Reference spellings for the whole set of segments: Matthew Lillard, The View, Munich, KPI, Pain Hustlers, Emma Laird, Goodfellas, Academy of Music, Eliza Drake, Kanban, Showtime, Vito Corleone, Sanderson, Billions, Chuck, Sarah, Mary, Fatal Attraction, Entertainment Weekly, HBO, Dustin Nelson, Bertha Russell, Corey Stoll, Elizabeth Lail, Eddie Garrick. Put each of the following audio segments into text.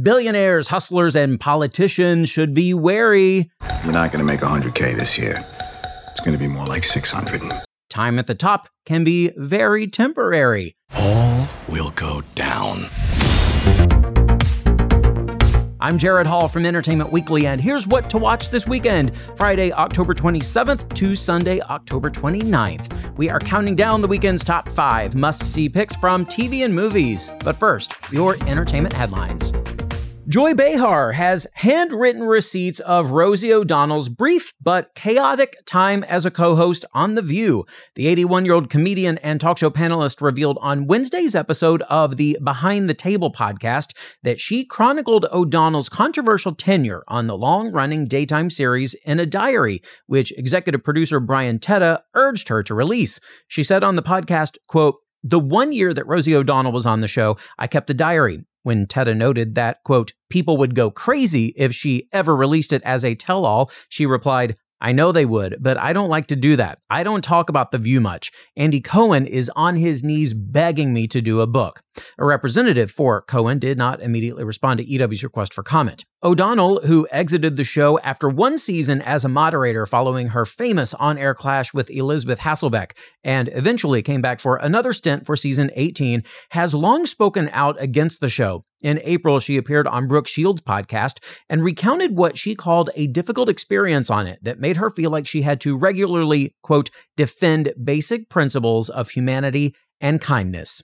Billionaires, hustlers, and politicians should be wary. You're not going to make 100K this year. It's going to be more like 600. Time at the top can be very temporary. All will go down. I'm Gerrad Hall from Entertainment Weekly, and here's what to watch this weekend, Friday, October 27th to Sunday, October 29th. We are counting down the weekend's top 5 must-see picks from TV and movies. But first, your entertainment headlines. Joy Behar has handwritten receipts of Rosie O'Donnell's brief but chaotic time as a co-host on The View. The 81-year-old comedian and talk show panelist revealed on Wednesday's episode of the Behind the Table podcast that she chronicled O'Donnell's controversial tenure on the long-running daytime series in a diary, which executive producer Brian Teta urged her to release. She said on the podcast, quote, "The 1 year that Rosie O'Donnell was on the show, I kept a diary." When Teta noted that, quote, "people would go crazy if she ever released it as a tell-all," she replied, "I know they would, but I don't like to do that. I don't talk about The View much. Andy Cohen is on his knees begging me to do a book." A representative for Cohen did not immediately respond to EW's request for comment. O'Donnell, who exited the show after one season as a moderator following her famous on-air clash with Elizabeth Hasselbeck, and eventually came back for another stint for season 18, has long spoken out against the show. In April, she appeared on Brooke Shields' podcast and recounted what she called a difficult experience on it that made her feel like she had to regularly, quote, "defend basic principles of humanity and kindness."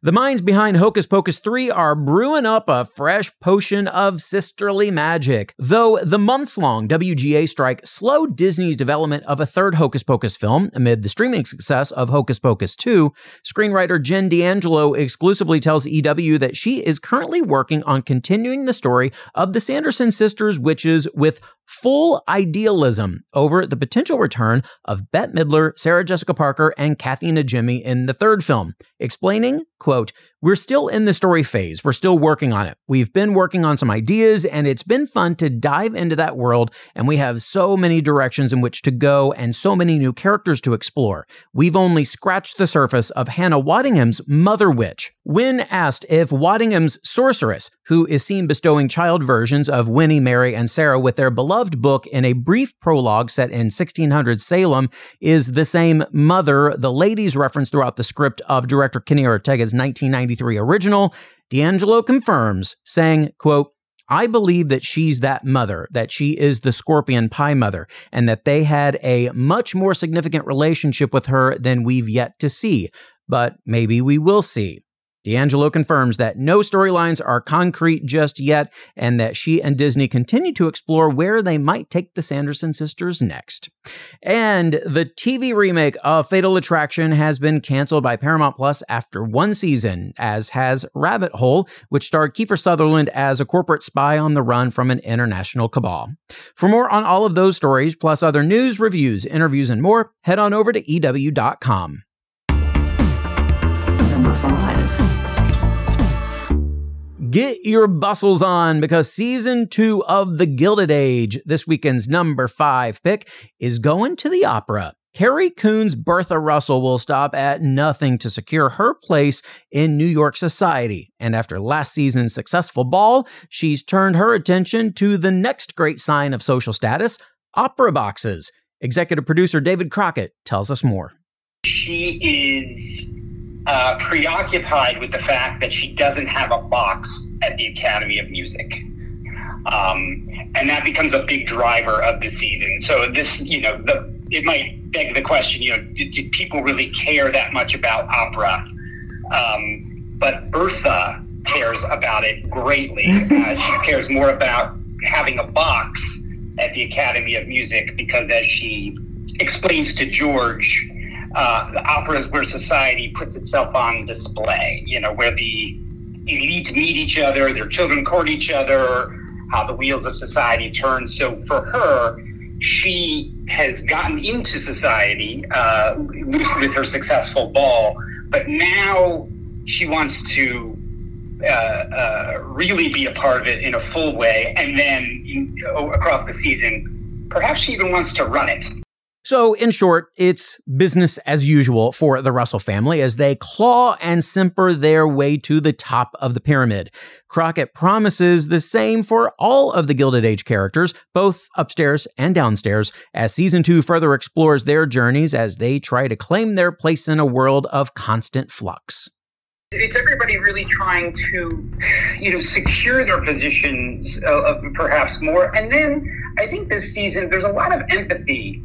The minds behind Hocus Pocus 3 are brewing up a fresh potion of sisterly magic. Though the months-long WGA strike slowed Disney's development of a third Hocus Pocus film amid the streaming success of Hocus Pocus 2, screenwriter Jen D'Angelo exclusively tells EW that she is currently working on continuing the story of the Sanderson sisters' witches with full idealism over the potential return of Bette Midler, Sarah Jessica Parker, and Kathy Najimy in the third film, explaining, quote, "We're still in the story phase. We're still working on it. We've been working on some ideas, and it's been fun to dive into that world, and we have so many directions in which to go and so many new characters to explore. We've only scratched the surface of Hannah Waddingham's Mother Witch." When asked if Waddingham's sorceress, who is seen bestowing child versions of Winnie, Mary, and Sarah with their beloved book in a brief prologue set in 1600 Salem, is the same mother the ladies reference throughout the script of director Kenny Ortega's 1993 original, D'Angelo confirms, saying, quote, "I believe that she's that mother, that she is the Scorpion Pie mother, and that they had a much more significant relationship with her than we've yet to see, but maybe we will see." D'Angelo confirms that no storylines are concrete just yet, and that she and Disney continue to explore where they might take the Sanderson sisters next. And the TV remake of Fatal Attraction has been canceled by Paramount+ after one season, as has Rabbit Hole, which starred Kiefer Sutherland as a corporate spy on the run from an international cabal. For more on all of those stories, plus other news, reviews, interviews, and more, head on over to EW.com. Number 5. Get your bustles on, because season 2 of The Gilded Age, this weekend's number 5 pick, is going to the opera. Carrie Coon's Bertha Russell will stop at nothing to secure her place in New York society. And after last season's successful ball, she's turned her attention to the next great sign of social status, opera boxes. Executive producer David Crockett tells us more. She is preoccupied with the fact that she doesn't have a box at the Academy of Music. And that becomes a big driver of the season. So this, it might beg the question, did people really care that much about opera? But Bertha cares about it greatly. She cares more about having a box at the Academy of Music because, as she explains to George, the opera is where society puts itself on display, where the elite meet each other, their children court each other, how the wheels of society turn. So for her, she has gotten into society with her successful ball, but now she wants to really be a part of it in a full way. And then across the season, perhaps she even wants to run it. So in short, it's business as usual for the Russell family as they claw and simper their way to the top of the pyramid. Crockett promises the same for all of the Gilded Age characters, both upstairs and downstairs, as Season 2 further explores their journeys as they try to claim their place in a world of constant flux. It's everybody really trying to, secure their positions perhaps more. And then I think this season, there's a lot of empathy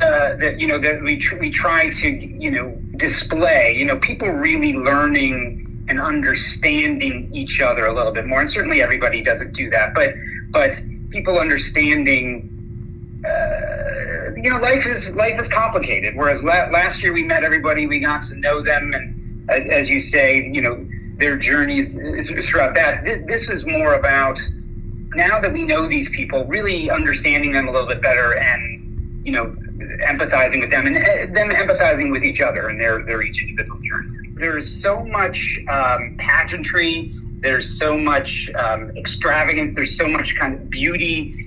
that we try to display, people really learning and understanding each other a little bit more. And certainly everybody doesn't do that, but people understanding, life is complicated. Whereas last year we met everybody, we got to know them. And as you say, their journeys throughout that, this is more about now that we know these people, really understanding them a little bit better and, empathizing with them and them empathizing with each other and their each individual journey. There's so much pageantry. There's so much extravagance. There's so much kind of beauty.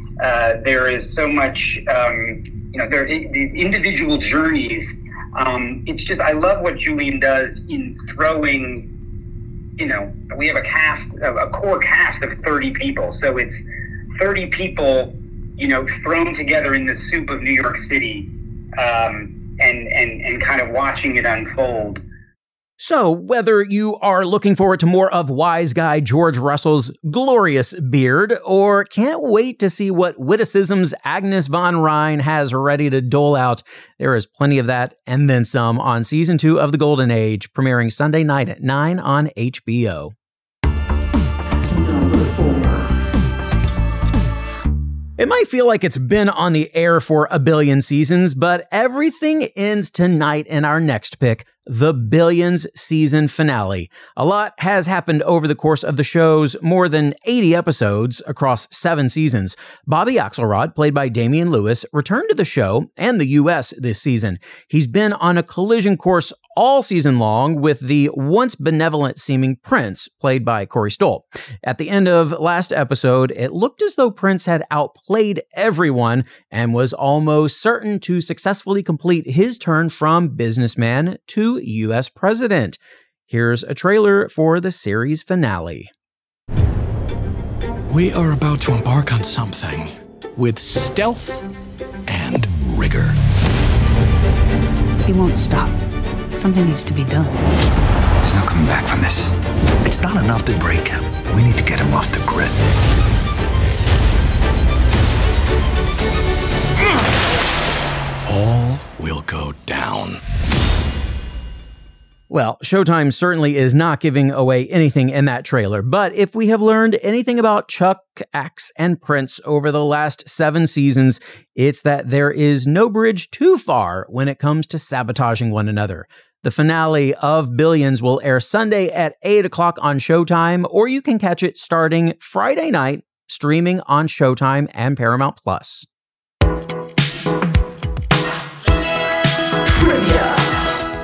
There is so much, the individual journeys. It's just, I love what Julian does in throwing, we have a core cast of 30 people. So it's 30 people thrown together in the soup of New York City, and kind of watching it unfold. So whether you are looking forward to more of wise guy George Russell's glorious beard or can't wait to see what witticisms Agnes von Rhine has ready to dole out, there is plenty of that and then some on Season 2 of The Golden Age, premiering Sunday night at 9 on HBO. It might feel like it's been on the air for a billion seasons, but everything ends tonight in our next pick, the Billions season finale. A lot has happened over the course of the show's more than 80 episodes across 7 seasons. Bobby Axelrod, played by Damian Lewis, returned to the show and the U.S. this season. He's been on a collision course all season long with the once benevolent-seeming Prince, played by Corey Stoll. At the end of last episode, it looked as though Prince had outplayed everyone and was almost certain to successfully complete his turn from businessman to U.S. president. Here's a trailer for the series finale. We are about to embark on something with stealth and rigor. He won't stop. Something needs to be done. There's no coming back from this. It's not enough to break him. We need to get him off the grid. All will go down. Well, Showtime certainly is not giving away anything in that trailer, but if we have learned anything about Chuck, Axe, and Prince over the last 7 seasons, it's that there is no bridge too far when it comes to sabotaging one another. The finale of Billions will air Sunday at 8 o'clock on Showtime, or you can catch it starting Friday night, streaming on Showtime and Paramount+.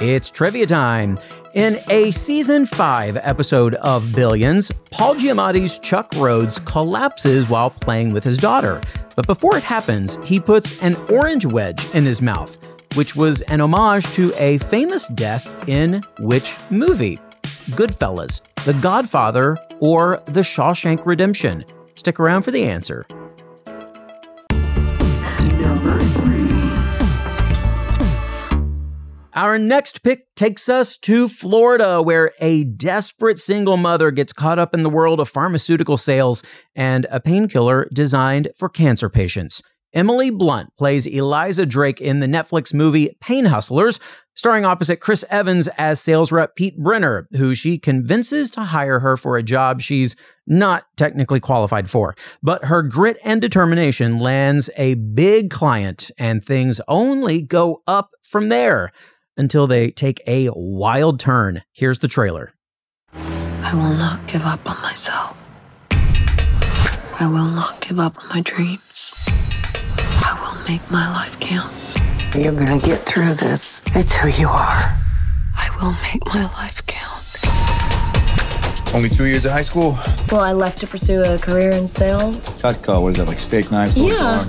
It's trivia time. In a Season 5 episode of Billions, Paul Giamatti's Chuck Rhodes collapses while playing with his daughter. But before it happens, he puts an orange wedge in his mouth, which was an homage to a famous death in which movie? Goodfellas, The Godfather, or The Shawshank Redemption? Stick around for the answer. Our next pick takes us to Florida, where a desperate single mother gets caught up in the world of pharmaceutical sales and a painkiller designed for cancer patients. Emily Blunt plays Eliza Drake in the Netflix movie Pain Hustlers, starring opposite Chris Evans as sales rep Pete Brenner, who she convinces to hire her for a job she's not technically qualified for. But her grit and determination lands a big client, and things only go up from there, until they take a wild turn. Here's the trailer. I will not give up on myself. I will not give up on my dreams. I will make my life count. You're gonna get through this. It's who you are. I will make my life count. Only 2 years of high school. Well, I left to pursue a career in sales. Cutco, what is that, like steak knives? Yeah.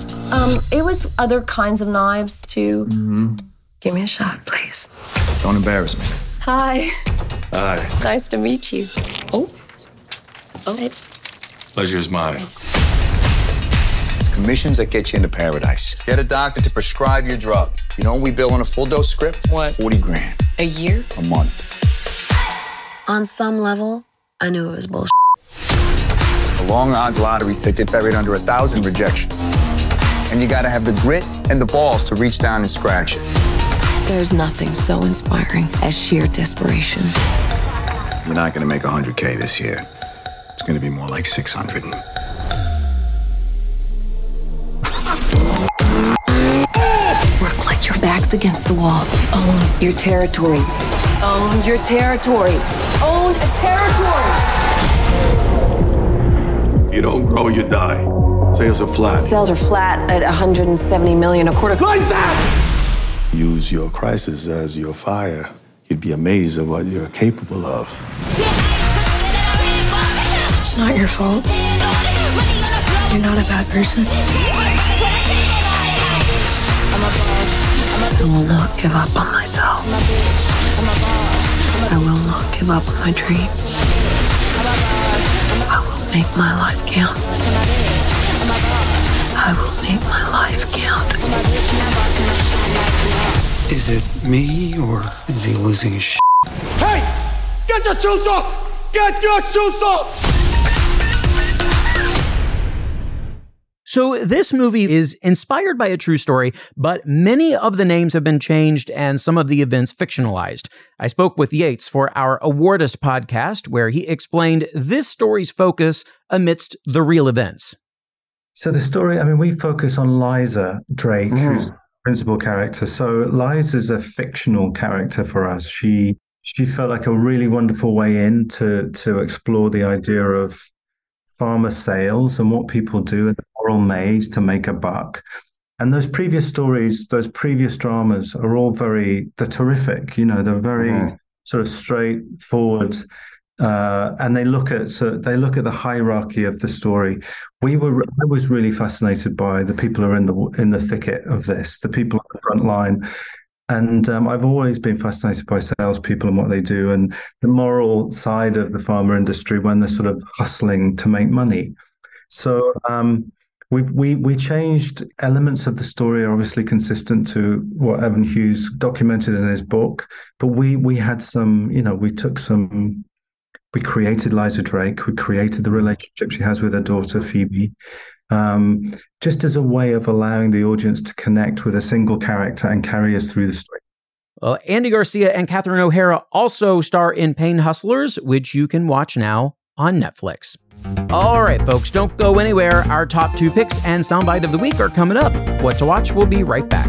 It was other kinds of knives, too. Mm-hmm. Give me a shot, please. Don't embarrass me. Hi. Hi. It's nice to meet you. Oh. Oh, it's... Pleasure is mine. It's commissions that get you into paradise. Get a doctor to prescribe your drug. You know we bill on a full-dose script? What? 40 grand. A year? A month. On some level, I knew it was bullshit. It's a long odds lottery ticket buried under 1,000 rejections. And you gotta have the grit and the balls to reach down and scratch it. There's nothing so inspiring as sheer desperation. You're not gonna make 100K this year. It's gonna be more like 600. Work like your back's against the wall. Own your territory. Own your territory. Own a territory. If you don't grow, you die. Sales are flat. Sales are flat at 170 million a quarter. Lights out! Use your crisis as your fire. You'd be amazed at what you're capable of. It's not your fault. You're not a bad person. I will not give up on myself. I will not give up on my dreams. I will make my life count. I will make my life count. Is it me or is he losing his shit? Hey! Get your shoes off! Get your shoes off! So this movie is inspired by a true story, but many of the names have been changed and some of the events fictionalized. I spoke with Yates for our Awardist podcast, where he explained this story's focus amidst the real events. So the story, I mean, we focus on Liza Drake, who's the principal character. So Liza's a fictional character for us. She felt like a really wonderful way in to explore the idea of farmer sales and what people do in the moral maze to make a buck. And those previous stories, those previous dramas are all they're terrific. You know, they're very sort of straightforward. And they look at the hierarchy of the story. I was really fascinated by the people who are in the thicket of this, the people on the front line. And I've always been fascinated by salespeople and what they do and the moral side of the pharma industry when they're sort of hustling to make money. So we changed elements of the story, are obviously consistent to what Evan Hughes documented in his book. But we had some, you know, we created Liza Drake. We created the relationship she has with her daughter, Phoebe. Just as a way of allowing the audience to connect with a single character and carry us through the story. Well, Andy Garcia and Catherine O'Hara also star in Pain Hustlers, which you can watch now on Netflix. All right, folks, don't go anywhere. Our top 2 picks and soundbite of the week are coming up. What to Watch, we'll be right back.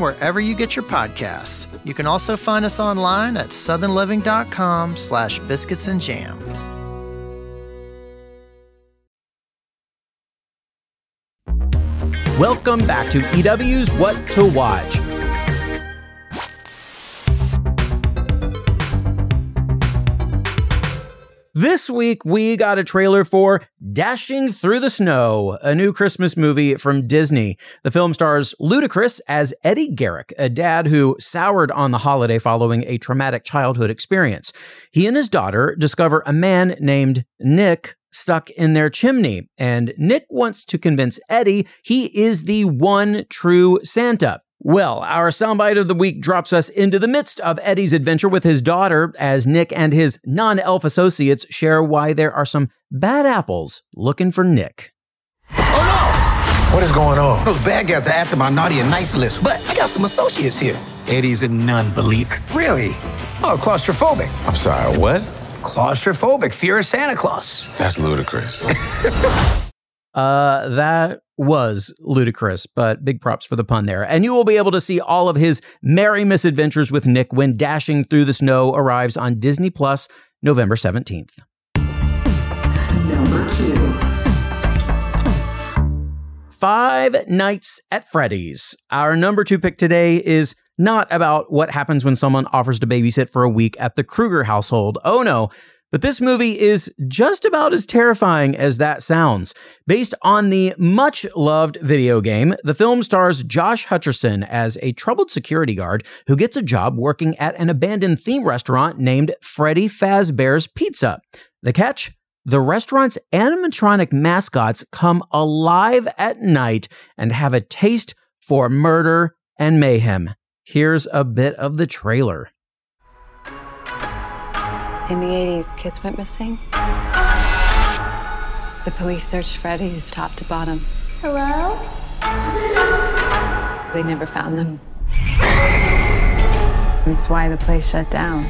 wherever you get your podcasts. You can also find us online at southernliving.com/biscuitsandjam. Welcome back to EW's What to Watch. This week, we got a trailer for Dashing Through the Snow, a new Christmas movie from Disney. The film stars Ludacris as Eddie Garrick, a dad who soured on the holiday following a traumatic childhood experience. He and his daughter discover a man named Nick stuck in their chimney, and Nick wants to convince Eddie he is the one true Santa. Well, our soundbite of the week drops us into the midst of Eddie's adventure with his daughter as Nick and his non-elf associates share why there are some bad apples looking for Nick. Oh What is going on? Those bad guys are after my naughty and nice list, but I got some associates here. Eddie's a non-believer. Really? Oh, claustrophobic. I'm sorry, what? Claustrophobic, fear of Santa Claus. That's ludicrous. That was ludicrous, but big props for the pun there. And you will be able to see all of his merry misadventures with Nick when Dashing Through the Snow arrives on Disney Plus November 17th. Number 2. Five Nights at Freddy's. Our number 2 pick today is not about what happens when someone offers to babysit for a week at the Krueger household. Oh no. But this movie is just about as terrifying as that sounds. Based on the much-loved video game, the film stars Josh Hutcherson as a troubled security guard who gets a job working at an abandoned theme restaurant named Freddy Fazbear's Pizza. The catch? The restaurant's animatronic mascots come alive at night and have a taste for murder and mayhem. Here's a bit of the trailer. In the 80s, kids went missing. The police searched Freddy's top to bottom. Hello? They never found them. It's why the place shut down.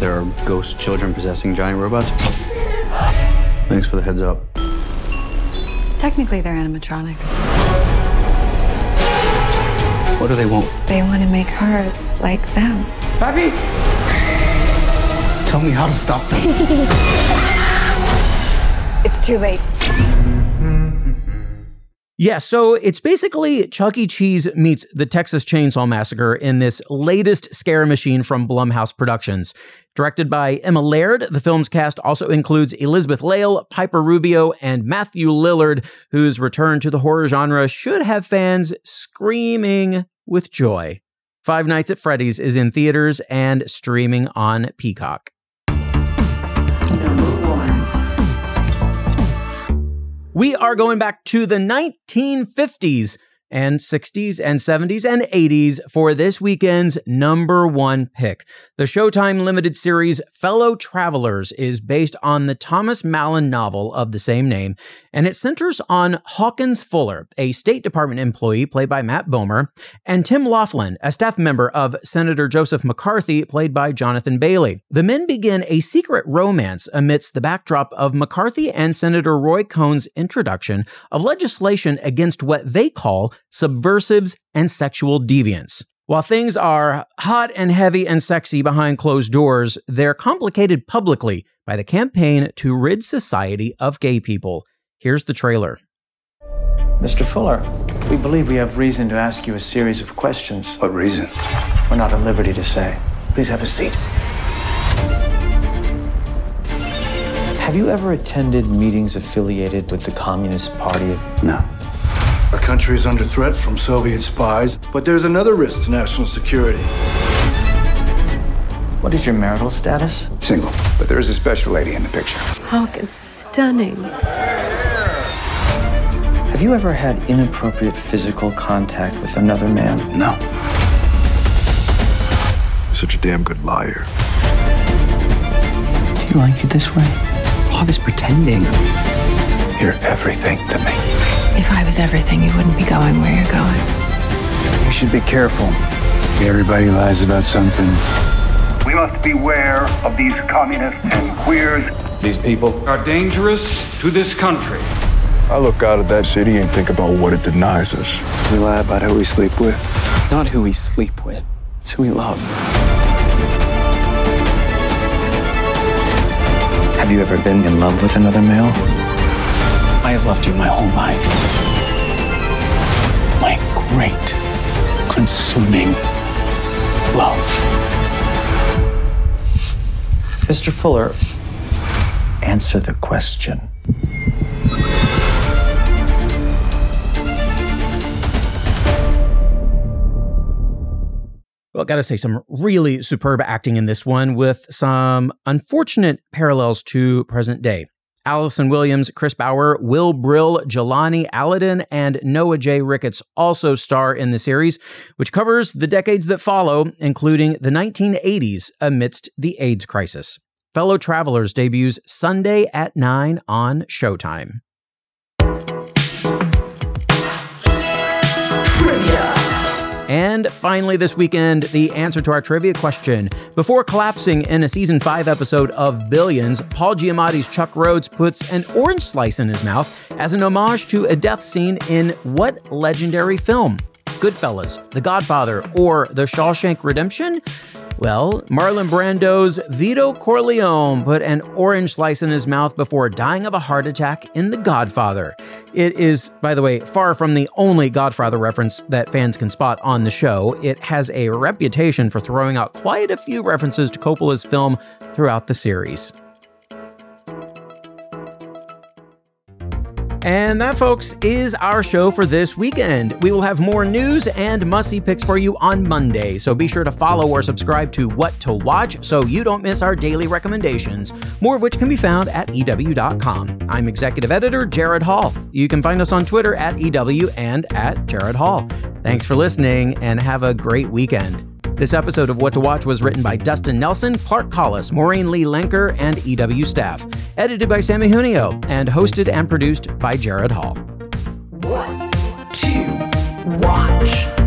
There are ghost children possessing giant robots. Thanks for the heads up. Technically, they're animatronics. What do they want? They want to make her like them. Happy? Tell me how to stop them. It's too late. Yeah, so it's basically Chuck E. Cheese meets the Texas Chainsaw Massacre in this latest scare machine from Blumhouse Productions. Directed by Emma Laird, the film's cast also includes Elizabeth Lail, Piper Rubio, and Matthew Lillard, whose return to the horror genre should have fans screaming with joy. Five Nights at Freddy's is in theaters and streaming on Peacock. We are going back to the 1950s and 60s and 70s and 80s for this weekend's number 1 pick. The Showtime limited series Fellow Travelers is based on the Thomas Mallon novel of the same name, and it centers on Hawkins Fuller, a State Department employee played by Matt Bomer, and Tim Laughlin, a staff member of Senator Joseph McCarthy played by Jonathan Bailey. The men begin a secret romance amidst the backdrop of McCarthy and Senator Roy Cohn's introduction of legislation against what they call subversives and sexual deviants. While things are hot and heavy and sexy behind closed doors, they're complicated publicly by the campaign to rid society of gay people. Here's the trailer. Mr. Fuller, we believe we have reason to ask you a series of questions. What reason? We're not at liberty to say. Please have a seat. Have you ever attended meetings affiliated with the Communist Party? No. Our country is under threat from Soviet spies, but there's another risk to national security. What is your marital status? Single, but there is a special lady in the picture. Hawkins, stunning. Have you ever had inappropriate physical contact with another man? No. Such a damn good liar. Do you like it this way? All this pretending. You're everything to me. If I was everything, you wouldn't be going where you're going. You should be careful. Everybody lies about something. We must beware of these communists and queers. These people are dangerous to this country. I look out at that city and think about what it denies us. We lie about who we sleep with. Not who we sleep with. It's who we love. Have you ever been in love with another male? I have loved you my whole life. My great, consuming love. Mr. Fuller, answer the question. Well, gotta say, some really superb acting in this one with some unfortunate parallels to present day. Allison Williams, Chris Bauer, Will Brill, Jelani Aladin, and Noah J. Ricketts also star in the series, which covers the decades that follow, including the 1980s amidst the AIDS crisis. Fellow Travelers debuts Sunday at 9 on Showtime. Trivia. And finally this weekend, the answer to our trivia question. Before collapsing in a season 5 episode of Billions, Paul Giamatti's Chuck Rhodes puts an orange slice in his mouth as an homage to a death scene in what legendary film? Goodfellas, The Godfather, or The Shawshank Redemption? Well, Marlon Brando's Vito Corleone put an orange slice in his mouth before dying of a heart attack in The Godfather. It is, by the way, far from the only Godfather reference that fans can spot on the show. It has a reputation for throwing out quite a few references to Coppola's film throughout the series. And that, folks, is our show for this weekend. We will have more news and must-see picks for you on Monday, so be sure to follow or subscribe to What to Watch so you don't miss our daily recommendations, more of which can be found at EW.com. I'm Executive Editor Gerrad Hall. You can find us on Twitter at EW and at Gerrad Hall. Thanks for listening and have a great weekend. This episode of What to Watch was written by Dustin Nelson, Clark Collis, Maureen Lee Lenker, and EW staff. Edited by Sammy Junio and hosted and produced by Gerrad Hall. What to Watch.